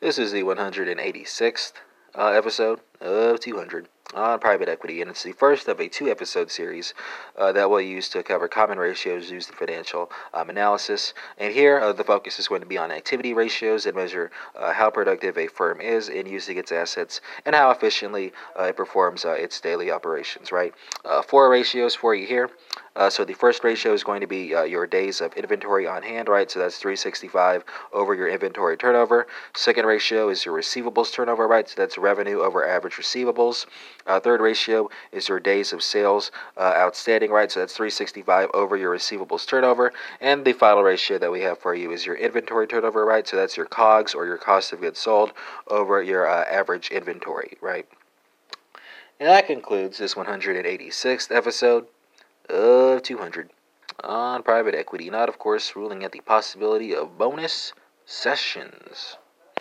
This is the 186th episode of 200 on private equity, and it's the first of a two-episode series that we'll use to cover common ratios used in financial analysis. And here, the focus is going to be on activity ratios that measure how productive a firm is in using its assets and how efficiently it performs its daily operations, right? Four ratios for you here. So the first ratio is going to be your days of inventory on hand, right? So that's 365 over your inventory turnover. Second ratio is your receivables turnover, right? So that's revenue over average receivables. Third ratio is your days of sales outstanding, right? So that's 365 over your receivables turnover. And the final ratio that we have for you is your inventory turnover, right? So that's your COGS or your cost of goods sold over your average inventory, right? And that concludes this 186th episode of 200 on private equity, not of course ruling out the possibility of bonus sessions.